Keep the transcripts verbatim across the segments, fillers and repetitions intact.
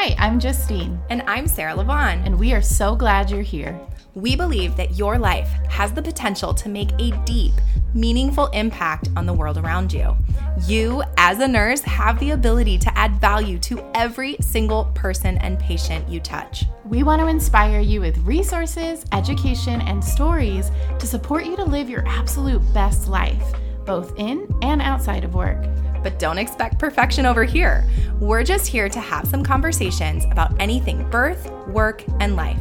Hi, I'm Justine. And I'm Sarah Lavon. And we are so glad you're here. We believe that your life has the potential to make a deep, meaningful impact on the world around you. You, as a nurse, have the ability to add value to every single person and patient you touch. We want to inspire you with resources, education, and stories to support you to live your absolute best life, both in and outside of work. But don't expect perfection over here. We're just here to have some conversations about anything birth, work, and life,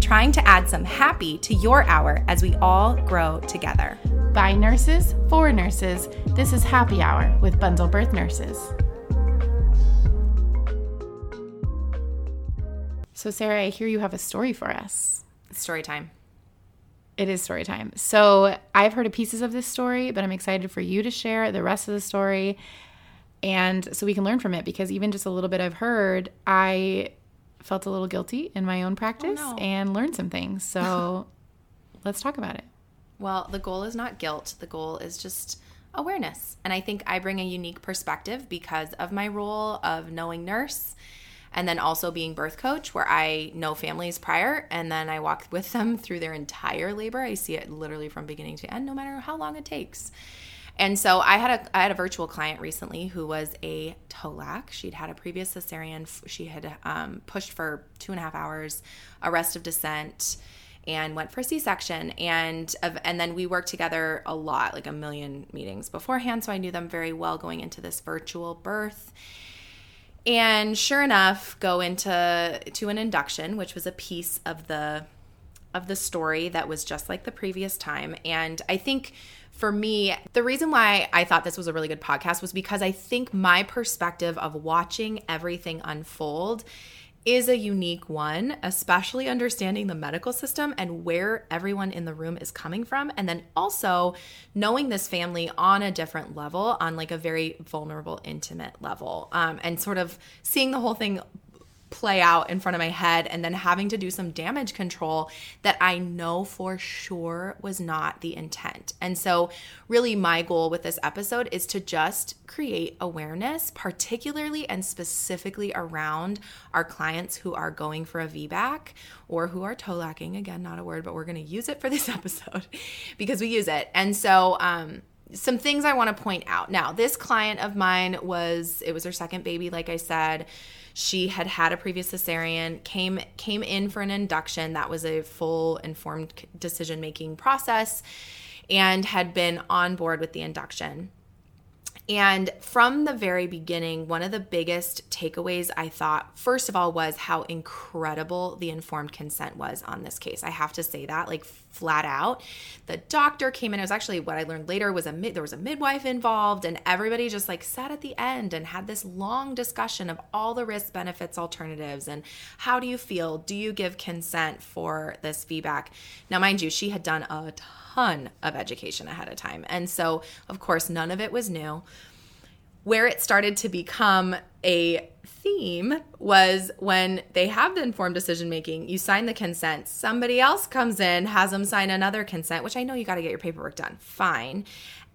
trying to add some happy to your hour as we all grow together. By nurses, for nurses, this is Happy Hour with Bundle Birth Nurses. So Sarah, I hear you have a story for us. It's story time. It is story time. So I've heard of pieces of this story, but I'm excited for you to share the rest of the story. And so we can learn from it, because even just a little bit I've heard, I felt a little guilty in my own practice oh, no. and learned some things. So let's talk about it. Well, the goal is not guilt. The goal is just awareness. And I think I bring a unique perspective because of my role of knowing nurse, and then also being birth coach, where I know families prior and then I walk with them through their entire labor. I see it literally from beginning to end, no matter how long it takes. And so I had a I had a virtual client recently who was a TOLAC. She'd had a previous cesarean. She had um, pushed for two and a half hours, arrest of descent, and went for C-section. And and then we worked together a lot, like a million meetings beforehand. So I knew them very well going into this virtual birth. And sure enough, go into to an induction, which was a piece of the of the story that was just like the previous time. And I think for me, the reason why I thought this was a really good podcast was because I think my perspective of watching everything unfold is a unique one, especially understanding the medical system and where everyone in the room is coming from. And then also knowing this family on a different level, on like a very vulnerable, intimate level, um, and sort of seeing the whole thing play out in front of my head and then having to do some damage control that I know for sure was not the intent. And so really my goal with this episode is to just create awareness, particularly and specifically around our clients who are going for a V BAC or who are TOLACing. Again, not a word, but we're going to use it for this episode because we use it. And so um some things I want to point out. Now, this client of mine was, it was her second baby, like I said. She had had a previous cesarean, came came in for an induction. That was a full informed decision-making process and had been on board with the induction. And from the very beginning, one of the biggest takeaways I thought, first of all, was how incredible the informed consent was on this case. I have to say that, like flat out. The doctor came in. It was actually what I learned later was a mid, there was a midwife involved, and everybody just like sat at the end and had this long discussion of all the risk, benefits, alternatives, and how do you feel? Do you give consent for this V BAC? Now, mind you, she had done a ton ton of education ahead of time. And so, of course, none of it was new. Where it started to become a theme was when they have the informed decision-making, you sign the consent, somebody else comes in, has them sign another consent, which I know you got to get your paperwork done, fine.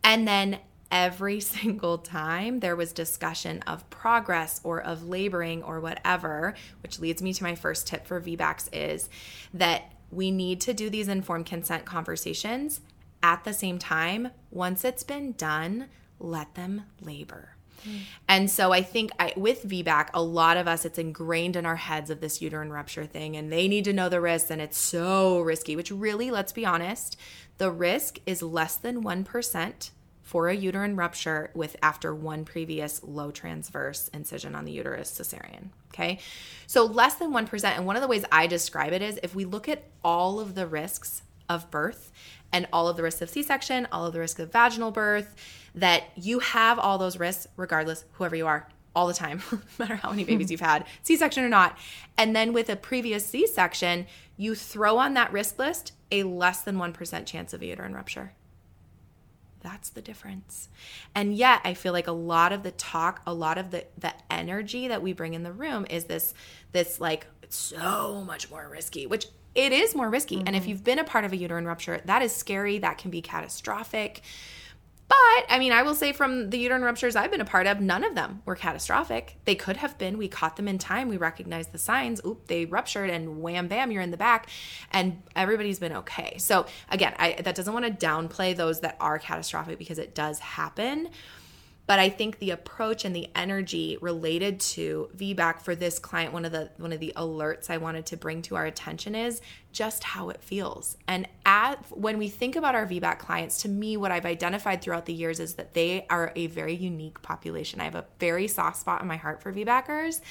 And then every single time there was discussion of progress or of laboring or whatever, which leads me to my first tip for V BACs is that we need to do these informed consent conversations at the same time. Once it's been done, let them labor. Mm. And so I think I, with V BAC, a lot of us, it's ingrained in our heads of this uterine rupture thing, and they need to know the risks, and it's so risky, which really, let's be honest, the risk is less than one percent for a uterine rupture with after one previous low transverse incision on the uterus cesarean, okay? So less than one percent, and one of the ways I describe it is if we look at all of the risks of birth and all of the risks of C-section, all of the risks of vaginal birth, that you have all those risks regardless, whoever you are, all the time, no matter how many babies you've had, C-section or not. And then with a previous C-section, you throw on that risk list a less than one percent chance of a uterine rupture. That's the difference. And yet I feel like a lot of the talk, a lot of the, the energy that we bring in the room is this, this like it's so much more risky, which it is more risky. Mm-hmm. And if you've been a part of a uterine rupture, that is scary. That can be catastrophic. But, I mean, I will say from the uterine ruptures I've been a part of, none of them were catastrophic. They could have been. We caught them in time. We recognized the signs. Oop, they ruptured, and wham, bam, you're in the back. And everybody's been okay. So, again, I, that doesn't want to downplay those that are catastrophic, because it does happen. But I think the approach and the energy related to V BAC for this client, one of the one of the alerts I wanted to bring to our attention is just how it feels. And at, when we think about our V BAC clients, to me, what I've identified throughout the years is that they are a very unique population. I have a very soft spot in my heart for V BACers.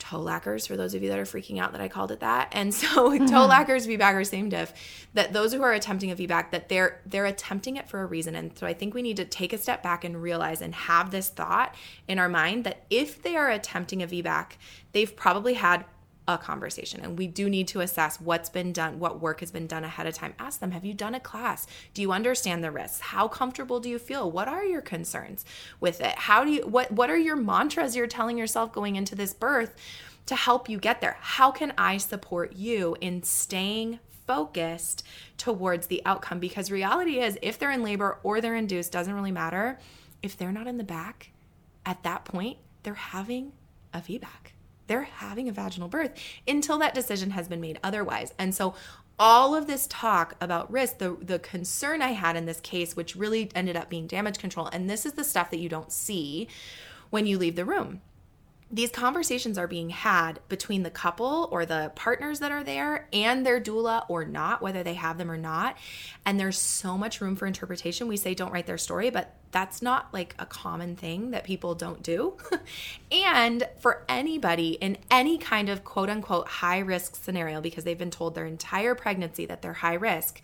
TOLACers, for those of you that are freaking out that I called it that. And so mm-hmm. TOLACers, V BACers, same diff, that those who are attempting a V BAC, that they're they're attempting it for a reason. And so I think we need to take a step back and realize and have this thought in our mind that if they are attempting a V BAC, they've probably had a conversation, and we do need to assess what's been done, what work has been done ahead of time. Ask them, have you done a class? Do you understand the risks? How comfortable do you feel? What are your concerns with it? How do you, what, what are your mantras you're telling yourself going into this birth to help you get there? How can I support you in staying focused towards the outcome? Because reality is, if they're in labor or they're induced, doesn't really matter. If they're not in the back at that point, they're having a V BAC. They're having a vaginal birth until that decision has been made otherwise. And so all of this talk about risk, the, the concern I had in this case, which really ended up being damage control, and this is the stuff that you don't see when you leave the room. These conversations are being had between the couple or the partners that are there and their doula or not, whether they have them or not. And there's so much room for interpretation. We say don't write their story, but that's not like a common thing that people don't do. And for anybody in any kind of quote unquote high risk scenario, because they've been told their entire pregnancy that they're high risk,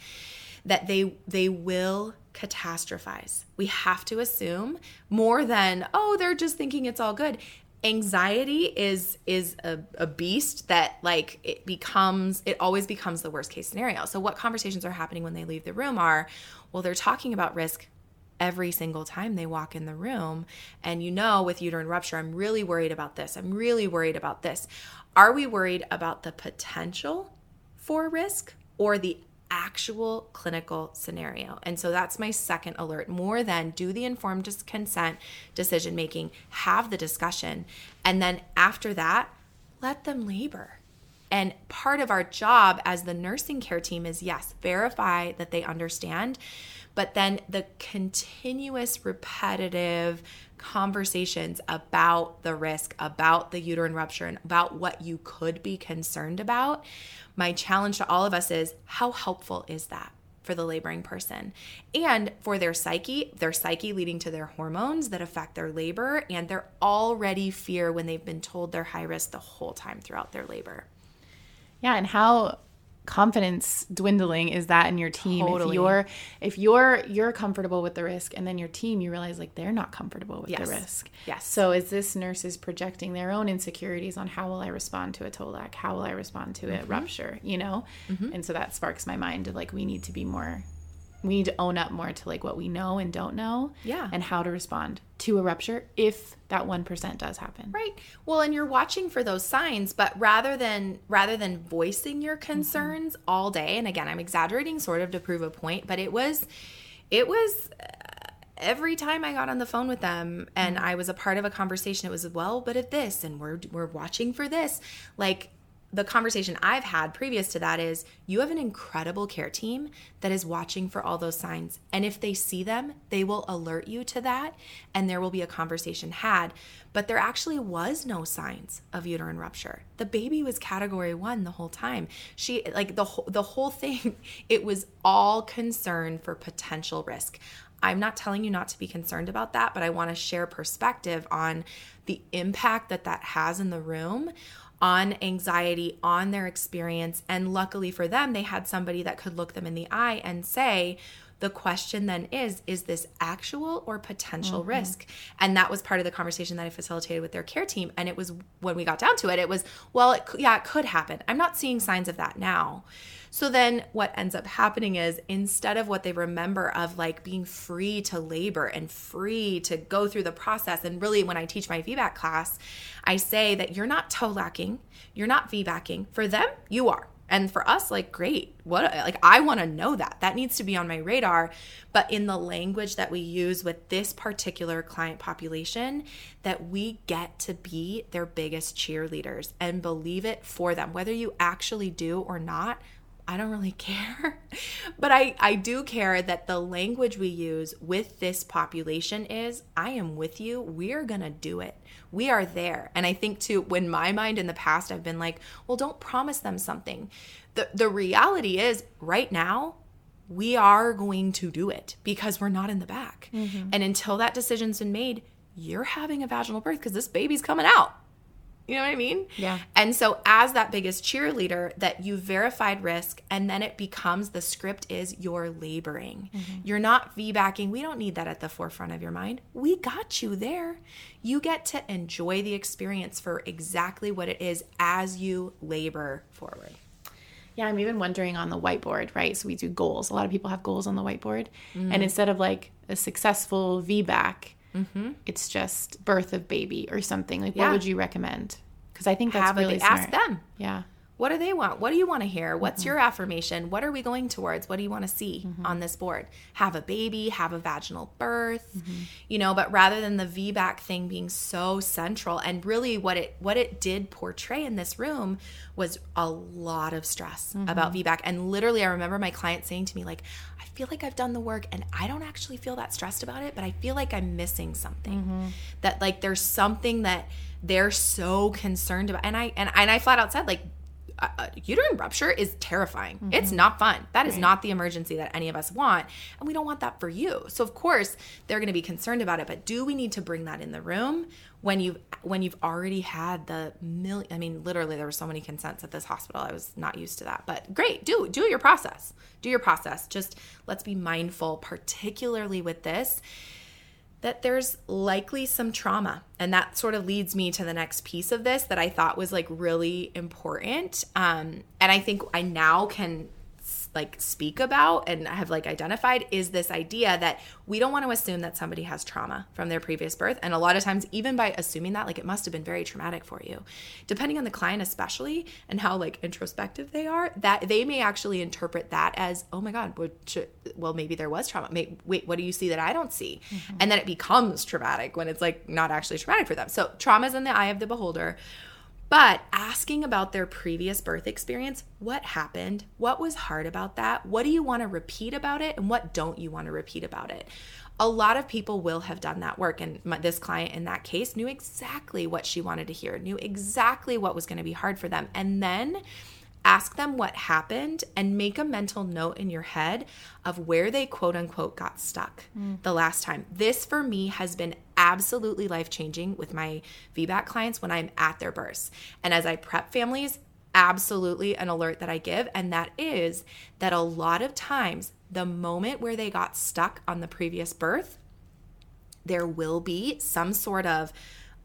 that they they will catastrophize. We have to assume more than, oh, they're just thinking it's all good. Anxiety is is a, a beast that, like, it becomes, it always becomes the worst case scenario. So what conversations are happening when they leave the room are, well, they're talking about risk every single time they walk in the room. And you know, with uterine rupture, I'm really worried about this. I'm really worried about this. Are we worried about the potential for risk or the actual clinical scenario? And so that's my second alert. More than do the informed consent decision making, have the discussion, and then after that, let them labor. And part of our job as the nursing care team is, yes, verify that they understand, but then the continuous repetitive conversations about the risk, about the uterine rupture, and about what you could be concerned about, my challenge to all of us is, how helpful is that for the laboring person and for their psyche, their psyche leading to their hormones that affect their labor and their already fear when they've been told they're high risk the whole time throughout their labor. Yeah, and how confidence dwindling is that in your team? Totally. If you're if you're you're comfortable with the risk, and then your team, you realize, like, they're not comfortable with yes. the risk. Yes. So is this nurse is projecting their own insecurities on how will I respond to a TOLAC? How will I respond to mm-hmm. a rupture? You know? Mm-hmm. And so that sparks my mind to, like, we need to be more, we need to own up more to, like, what we know and don't know, yeah, and how to respond to a rupture if that one percent does happen. Right. Well, and you're watching for those signs, but rather than rather than voicing your concerns mm-hmm. all day, and again, I'm exaggerating sort of to prove a point, but it was it was uh, every time I got on the phone with them and mm-hmm. I was a part of a conversation, it was, well, but if this, and we're we're watching for this, like, the conversation I've had previous to that is, you have an incredible care team that is watching for all those signs. And if they see them, they will alert you to that, and there will be a conversation had. But there actually was no signs of uterine rupture. The baby was category one the whole time. She, like, the whole, the whole thing, it was all concern for potential risk. I'm not telling you not to be concerned about that, but I want to share perspective on the impact that that has in the room, on anxiety, on their experience. And luckily for them, they had somebody that could look them in the eye and say, the question then is, is this actual or potential mm-hmm. risk? And that was part of the conversation that I facilitated with their care team. And it was, when we got down to it, it was, well, it, yeah, it could happen. I'm not seeing signs of that now. So then what ends up happening is, instead of what they remember of, like, being free to labor and free to go through the process, and really when I teach my V BAC class, I say that you're not TOLACing, you're not VBACing. For them, you are. And for us, like, great. What, like, I want to know that. That needs to be on my radar. But in the language that we use with this particular client population, that we get to be their biggest cheerleaders and believe it for them. Whether you actually do or not, I don't really care. But I, I do care that the language we use with this population is, I am with you. We're going to do it. We are there. And I think, too, when my mind in the past, I've been like, well, don't promise them something. The, the reality is right now, we are going to do it because we're not in the back. Mm-hmm. And until that decision's been made, you're having a vaginal birth because this baby's coming out. You know what I mean? Yeah. And so as that biggest cheerleader, that you verified risk, and then it becomes the script is you're laboring. Mm-hmm. You're not V BACing. We don't need that at the forefront of your mind. We got you there. You get to enjoy the experience for exactly what it is as you labor forward. Yeah, I'm even wondering on the whiteboard, right? So we do goals. A lot of people have goals on the whiteboard. Mm-hmm. And instead of like a successful V BAC, mm-hmm. it's just birth of baby or something. Like, yeah. What would you recommend? Because I think that's Have really smart. Ask them. Yeah. What do they want? What do you want to hear? What's mm-hmm. your affirmation? What are we going towards? What do you want to see mm-hmm. on this board? Have a baby, have a vaginal birth, mm-hmm. you know, but rather than the V BAC thing being so central, and really what it what it did portray in this room was a lot of stress mm-hmm. about V BAC. And literally I remember my client saying to me, like, I feel like I've done the work and I don't actually feel that stressed about it, but I feel like I'm missing something. Mm-hmm. That like there's something that they're so concerned about. And I and, and I flat out said, like, Uh, uterine rupture is terrifying. Mm-hmm. It's not fun. That is right. not the emergency that any of us want, and we don't want that for you. So of course they're going to be concerned about it, but do we need to bring that in the room when you've when you've already had the million? I mean, literally there were so many consents at this hospital. I was not used to that, but great. Do do your process. Do your process. Just let's be mindful, particularly with this, that there's likely some trauma. And that sort of leads me to the next piece of this that I thought was like really important. Um, and I think I now can like speak about and have like identified is this idea that we don't want to assume that somebody has trauma from their previous birth. And a lot of times, even by assuming that, like, it must have been very traumatic for you, depending on the client especially and how like introspective they are, that they may actually interpret that as, oh my God, which, well, maybe there was trauma. Maybe, wait, what do you see that I don't see? Mm-hmm. And then it becomes traumatic when it's like not actually traumatic for them. So trauma's in the eye of the beholder. But asking about their previous birth experience, what happened? What was hard about that? What do you want to repeat about it? And what don't you want to repeat about it? A lot of people will have done that work. And my, this client in that case knew exactly what she wanted to hear, knew exactly what was going to be hard for them. And then ask them what happened and make a mental note in your head of where they quote unquote got stuck mm. the last time. This for me has been absolutely life-changing with my V BAC clients when I'm at their births. And as I prep families, absolutely an alert that I give, and that is that a lot of times the moment where they got stuck on the previous birth, there will be some sort of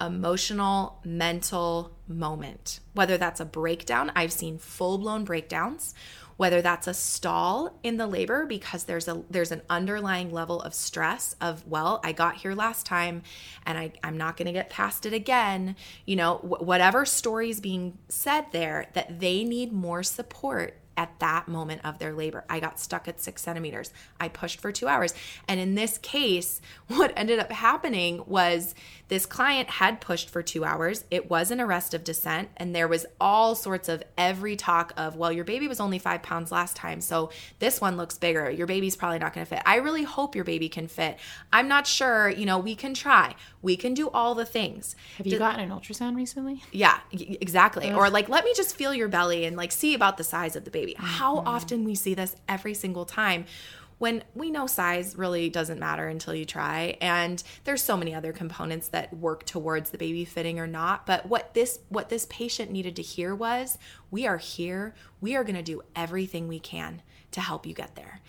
emotional, mental moment. Whether that's a breakdown, I've seen full-blown breakdowns, whether that's a stall in the labor because there's a there's an underlying level of stress of, well, I got here last time and I, I'm not going to get past it again. You know, wh- whatever story's being said there, that they need more support at that moment of their labor. I got stuck at six centimeters. I pushed for two hours. And in this case, what ended up happening was this client had pushed for two hours. It was an arrest of descent. And there was all sorts of every talk of, well, your baby was only five pounds last time, so this one looks bigger. Your baby's probably not going to fit. I really hope your baby can fit. I'm not sure. You know, we can try. We can do all the things. Have you Did, gotten an ultrasound recently? Yeah, exactly. Ugh. Or like, let me just feel your belly and like see about the size of the baby. How often we see this every single time, when we know size really doesn't matter until you try. And there's so many other components that work towards the baby fitting or not. But what this what this patient needed to hear was, we are here. We are going to do everything we can to help you get there.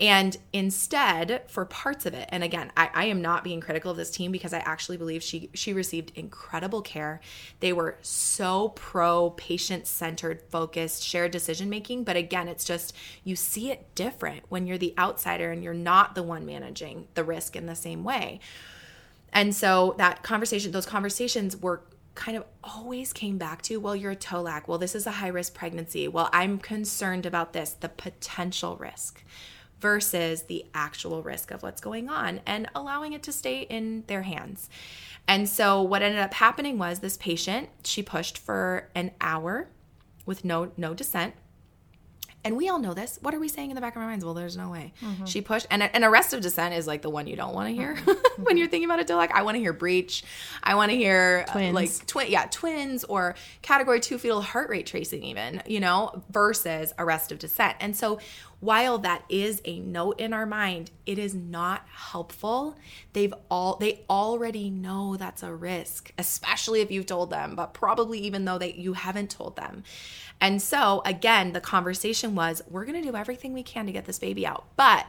And instead, for parts of it, and again, I, I am not being critical of this team because I actually believe she she received incredible care. They were so pro patient-centered, focused, shared decision-making. But again, it's just, you see it different when you're the outsider and you're not the one managing the risk in the same way. And so that conversation, those conversations were kind of always came back to, well, you're a TOLAC. Well, this is a high-risk pregnancy. Well, I'm concerned about this, the potential risk versus the actual risk of what's going on and allowing it to stay in their hands. And so what ended up happening was this patient, she pushed for an hour with no no dissent. And we all know this. What are we saying in the back of our minds? Well, there's no way. Mm-hmm. She pushed. And an arrestive dissent is like the one you don't want to hear mm-hmm. when you're thinking about a TOLAC. I want to hear breech. I want to hear twins. Uh, like twin, yeah, twins or category two fetal heart rate tracing even, you know, versus arrestive dissent. And so while that is a note in our mind, it is not helpful. They've all they already know that's a risk, especially if you've told them, but probably even though that you haven't told them. And so again, the conversation was, we're going to do everything we can to get this baby out. But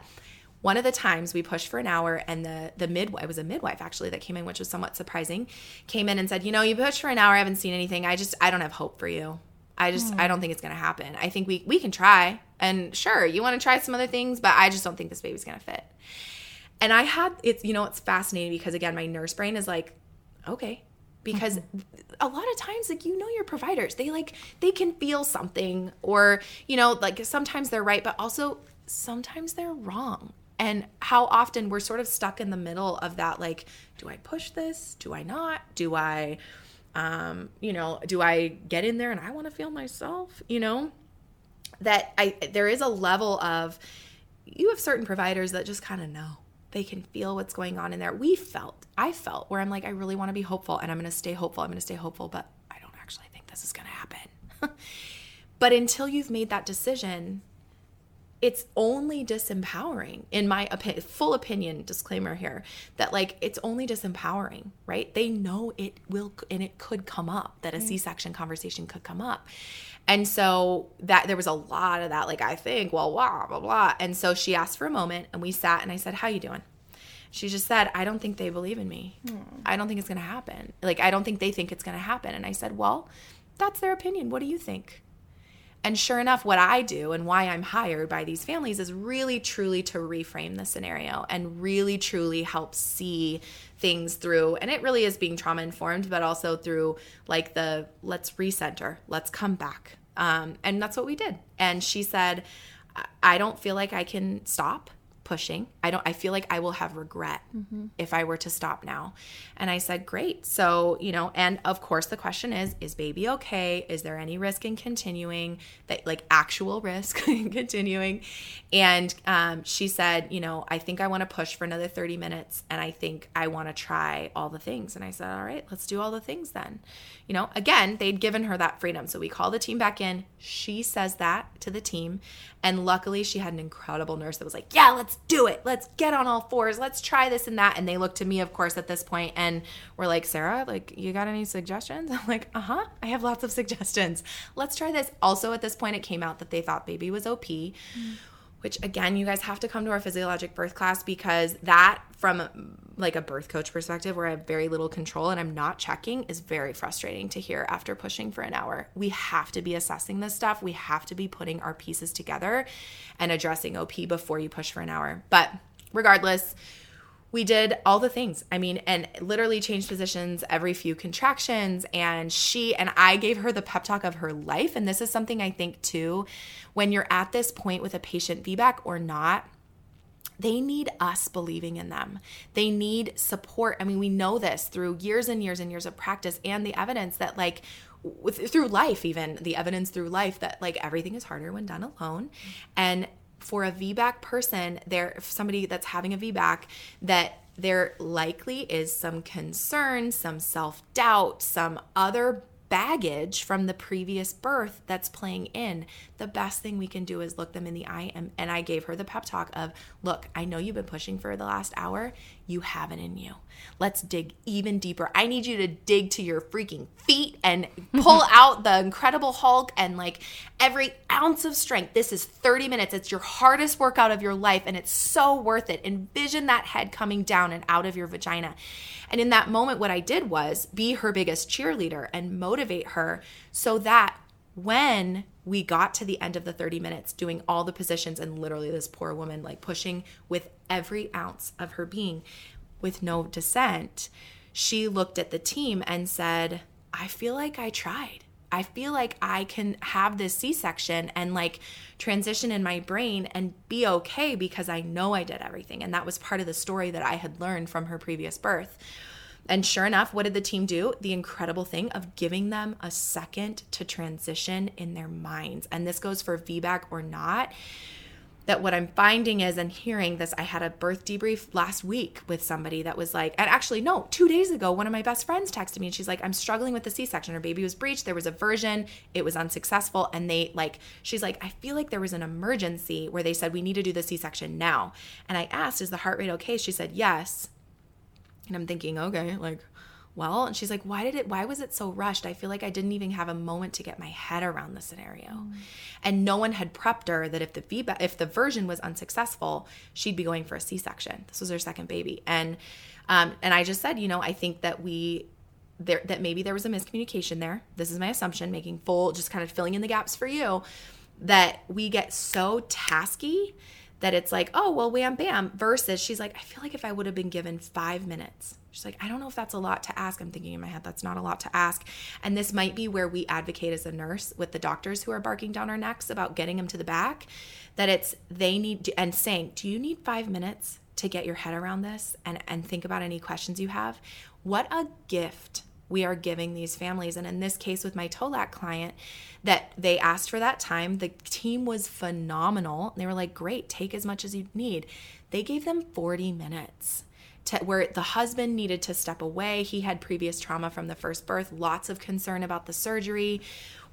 one of the times we pushed for an hour and the, the midwife, it was a midwife actually that came in, which was somewhat surprising, came in and said, you know, you pushed for an hour. I haven't seen anything. I just, I don't have hope for you. I just, mm. I don't think it's going to happen. I think we, we can try. And sure, you want to try some other things, but I just don't think this baby's going to fit. And I had, it's, you know, it's fascinating because again, my nurse brain is like, okay. Because a lot of times, like, you know, your providers, they like, they can feel something or, you know, like sometimes they're right, but also sometimes they're wrong. And how often we're sort of stuck in the middle of that, like, do I push this? Do I not? Do I, um, you know, do I get in there and I want to feel myself, you know, that I, there is a level of, you have certain providers that just kind of know. They can feel what's going on in there. We felt, I felt where I'm like, I really want to be hopeful and I'm going to stay hopeful. I'm going to stay hopeful, but I don't actually think this is going to happen. But until you've made that decision, it's only disempowering in my opinion, full opinion disclaimer here that like, it's only disempowering, right? They know it will, and it could come up that a C-section conversation could come up. And so that there was a lot of that, like, I think, well, blah, blah, blah. And so she asked for a moment and we sat and I said, how you doing? She just said, I don't think they believe in me. Mm. I don't think it's going to happen. Like, I don't think they think it's going to happen. And I said, well, that's their opinion. What do you think? And sure enough, what I do and why I'm hired by these families is really truly to reframe the scenario and really truly help see things through. And it really is being trauma informed, but also through like the let's recenter, let's come back. Um, and that's what we did. And she said, I don't feel like I can stop pushing. I don't, I feel like I will have regret mm-hmm. if I were to stop now. And I said, great. So, you know, and of course the question is, is baby okay? Is there any risk in continuing that like actual risk in continuing? And, um, she said, you know, I think I want to push for another thirty minutes and I think I want to try all the things. And I said, all right, let's do all the things then. You know, again, they'd given her that freedom. So we call the team back in. She says that to the team. And luckily she had an incredible nurse that was like, yeah, let's do it. Let's get on all fours. Let's try this and that. And they looked to me, of course, at this point and were like, Sarah, like, you got any suggestions? I'm like, uh-huh. I have lots of suggestions. Let's try this. Also, at this point, it came out that they thought baby was O P, mm-hmm. which again, you guys have to come to our physiologic birth class because that from like a birth coach perspective where I have very little control and I'm not checking is very frustrating to hear after pushing for an hour. We have to be assessing this stuff. We have to be putting our pieces together and addressing O P before you push for an hour. But regardless, we did all the things. I mean, and literally changed positions every few contractions. And she and I gave her the pep talk of her life. And this is something I think too, when you're at this point with a patient, V BAC or not, they need us believing in them. They need support. I mean, we know this through years and years and years of practice and the evidence that like with, through life, even the evidence through life that like everything is harder when done alone. And for a V BAC person, there somebody that's having a V BAC, that there likely is some concern, some self-doubt, some other baggage from the previous birth that's playing in. The best thing we can do is look them in the eye. And, and I gave her the pep talk of, look, I know you've been pushing for the last hour. You have it in you. Let's dig even deeper. I need you to dig to your freaking feet and pull out the Incredible Hulk and like every ounce of strength. This is thirty minutes. It's your hardest workout of your life and it's so worth it. Envision that head coming down and out of your vagina. And in that moment, what I did was be her biggest cheerleader and motivate her so that when we got to the end of the thirty minutes doing all the positions and literally this poor woman like pushing with every ounce of her being with no dissent, she looked at the team and said, I feel like I tried. I feel like I can have this C-section and like transition in my brain and be okay because I know I did everything. And that was part of the story that I had learned from her previous birth. And sure enough, what did the team do? The incredible thing of giving them a second to transition in their minds. And this goes for V BAC or not. That what I'm finding is, and hearing this, I had a birth debrief last week with somebody that was like, and actually, no, two days ago, one of my best friends texted me and she's like, I'm struggling with the C-section. Her baby was breech. There was aversion. It was unsuccessful. And they like, she's like, I feel like there was an emergency where they said, we need to do the C-section now. And I asked, is the heart rate okay? She said, yes. And I'm thinking, okay, like, well, and she's like, why did it, why was it so rushed? I feel like I didn't even have a moment to get my head around the scenario. Mm-hmm. And no one had prepped her that if the V BAC, if the version was unsuccessful, she'd be going for a C-section. This was her second baby. And, um, and I just said, you know, I think that we, there, that maybe there was a miscommunication there. This is my assumption, making full, just kind of filling in the gaps for you, that we get so tasky that it's like, oh, well, wham, bam, versus she's like, I feel like if I would have been given five minutes. She's like, I don't know if that's a lot to ask. I'm thinking in my head, that's not a lot to ask. And this might be where we advocate as a nurse with the doctors who are barking down our necks about getting them to the back, that it's they need to, and saying, do you need five minutes to get your head around this and, and think about any questions you have? What a gift we are giving these families. And in this case with my TOLAC client, that they asked for that time. The team was phenomenal. They were like, great, take as much as you need. They gave them forty minutes to where the husband needed to step away. He had previous trauma from the first birth, lots of concern about the surgery.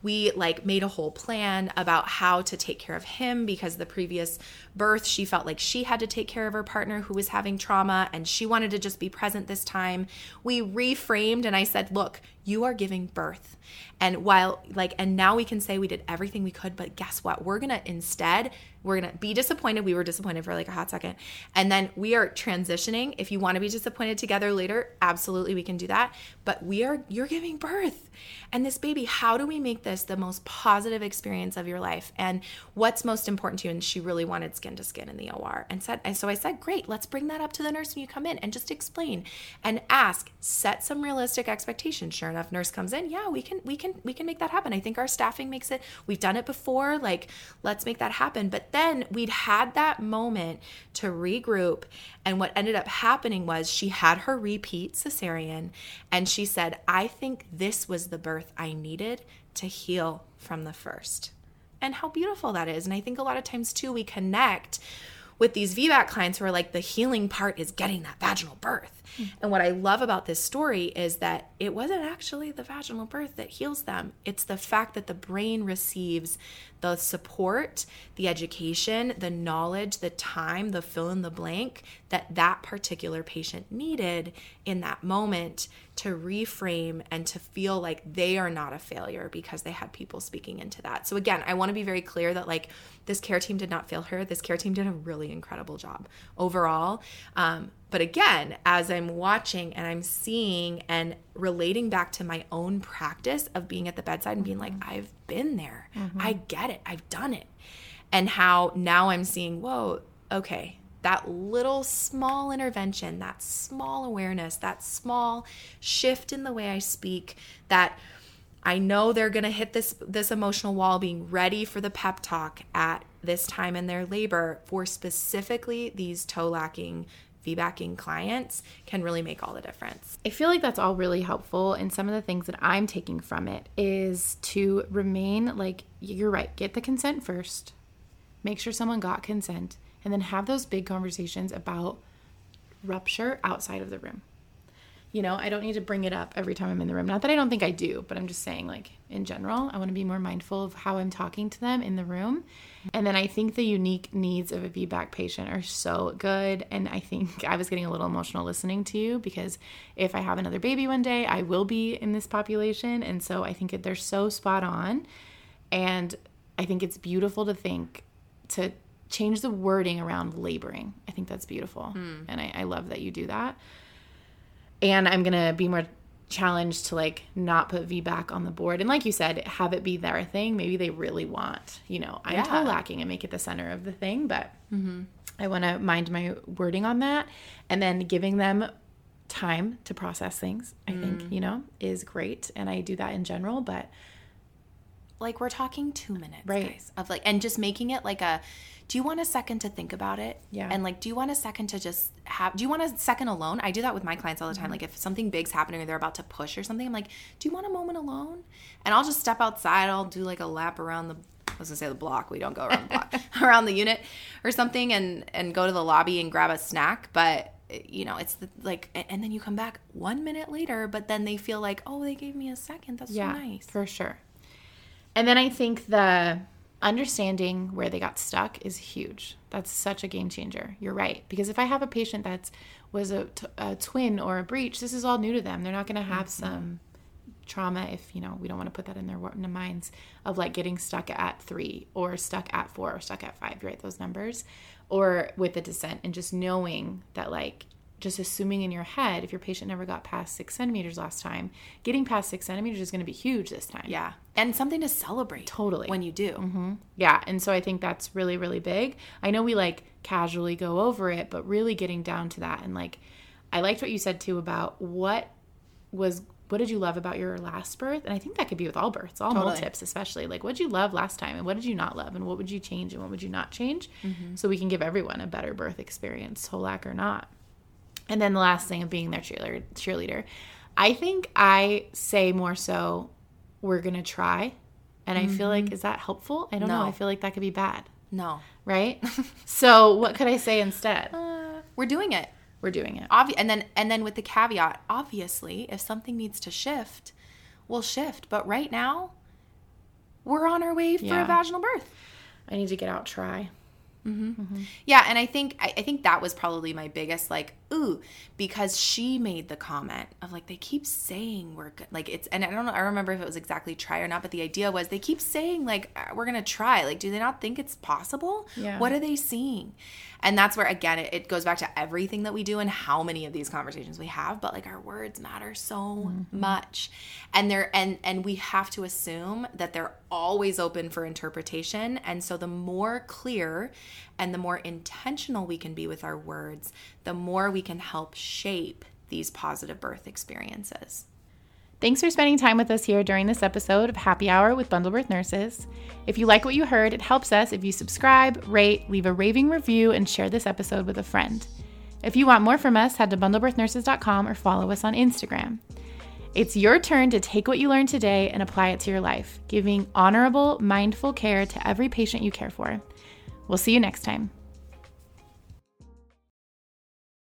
We like made a whole plan about how to take care of him because the previous birth, she felt like she had to take care of her partner who was having trauma and she wanted to just be present this time. We reframed and I said, look, you are giving birth. And while like, and now we can say we did everything we could, but guess what? We're going to instead, we're going to be disappointed. We were disappointed for like a hot second. And then we are transitioning. If you want to be disappointed together later, absolutely we can do that. But we are, you're giving birth. And this baby, how do we make this the most positive experience of your life? And what's most important to you? And she really wanted skin to skin in the O R. And said, and so I said, great, let's bring that up to the nurse when you come in and just explain and ask, set some realistic expectations. Sure enough, nurse comes in. Yeah, we can, we can, we can make that happen. I think our staffing makes it, we've done it before. Like, let's make that happen. But then we'd had that moment to regroup. And what ended up happening was she had her repeat cesarean and she said, I think this was the birth I needed to heal from the first. And how beautiful that is. And I think a lot of times too, we connect with these V BAC clients who are like, the healing part is getting that vaginal birth. Mm-hmm. And what I love about this story is that it wasn't actually the vaginal birth that heals them. It's the fact that the brain receives the support, the education, the knowledge, the time, the fill in the blank that that particular patient needed in that moment to reframe and to feel like they are not a failure because they had people speaking into that. So again, I want to be very clear that like this care team did not fail her. This care team did a really incredible job overall. Um, but again, as I'm watching and I'm seeing and relating back to my own practice of being at the bedside and being like, I've been there. Mm-hmm. I get it. I've done it. And how now I'm seeing, whoa, okay, that little small intervention, that small awareness, that small shift in the way I speak, that I know they're going to hit this this emotional wall, being ready for the pep talk at this time in their labor for specifically these toe-lacking, V BACing clients can really make all the difference. I feel like that's all really helpful. And some of the things that I'm taking from it is to remain like, you're right, get the consent first, make sure someone got consent, and then have those big conversations about rupture outside of the room. You know, I don't need to bring it up every time I'm in the room. Not that I don't think I do, but I'm just saying, like, in general, I want to be more mindful of how I'm talking to them in the room. And then I think the unique needs of a V BAC patient are so good. And I think I was getting a little emotional listening to you because if I have another baby one day, I will be in this population. And so I think they're so spot on. And I think it's beautiful to think, to change the wording around laboring. I think that's beautiful. Mm. And I, I love that you do that. And I'm going to be more challenged to, like, not put V BAC on the board. And like you said, have it be their thing. Maybe they really want, you know, I'm yeah. toe-lacking and make it the center of the thing. But mm-hmm. I want to mind my wording on that. And then giving them time to process things, I mm. think, you know, is great. And I do that in general, but like we're talking two minutes, right? Guys, of like, and just making it like a, do you want a second to think about it? Yeah. And like, do you want a second to just have, do you want a second alone? I do that with my clients all the time. Mm-hmm. Like if something big's happening or they're about to push or something, I'm like, do you want a moment alone? And I'll just step outside. I'll do like a lap around the, I was gonna say the block. We don't go around the block, around the unit or something, and, and go to the lobby and grab a snack. But you know, it's the, like, and then you come back one minute later, but then they feel like, oh, they gave me a second. That's yeah, so nice. For sure. And then I think the understanding where they got stuck is huge. That's such a game changer. You're right. Because if I have a patient that was a, t- a twin or a breech, this is all new to them. They're not going to have mm-hmm. some trauma if, you know, we don't want to put that in their, in their minds of like getting stuck at three or stuck at four or stuck at five, right? Those numbers. Or with the descent, and just knowing that, like, just assuming in your head, if your patient never got past six centimeters last time, getting past six centimeters is going to be huge this time. Yeah. And something to celebrate. Totally. When you do. Mm-hmm. Yeah. And so I think that's really, really big. I know we like casually go over it, but really getting down to that. And like, I liked what you said too about what was, what did you love about your last birth? And I think that could be with all births, all totally. Multips especially. Like, what did you love last time? And what did you not love? And what would you change? And what would you not change? Mm-hmm. So we can give everyone a better birth experience, T O L A C or not. And then the last thing of being their cheerleader, cheerleader. I think I say more so, we're going to try. And mm-hmm. I feel like, is that helpful? I don't no. know. I feel like that could be bad. No. Right? So what could I say instead? Uh, we're doing it. We're doing it. Obvi- and then and then with the caveat, obviously, if something needs to shift, we'll shift. But right now, we're on our way for yeah. a vaginal birth. I need to get out, try. Mm-hmm. Mm-hmm. Yeah, and I think I, I think that was probably my biggest, like, ooh, because she made the comment of, like, they keep saying we're good. Like, it's, and I don't know, I remember if it was exactly try or not, but the idea was they keep saying, like, we're going to try. Like, do they not think it's possible? Yeah. What are they seeing? And that's where, again, it, it goes back to everything that we do and how many of these conversations we have, but, like, our words matter so mm-hmm. much. And they're, and, and we have to assume that they're always open for interpretation. And so the more clear and the more intentional we can be with our words, the more we can help shape these positive birth experiences. Thanks for spending time with us here during this episode of Happy Hour with Bundle Birth Nurses. If you like what you heard, it helps us if you subscribe, rate, leave a raving review, and share this episode with a friend. If you want more from us, head to bundle birth nurses dot com or follow us on Instagram. It's your turn to take what you learned today and apply it to your life, giving honorable, mindful care to every patient you care for. We'll see you next time.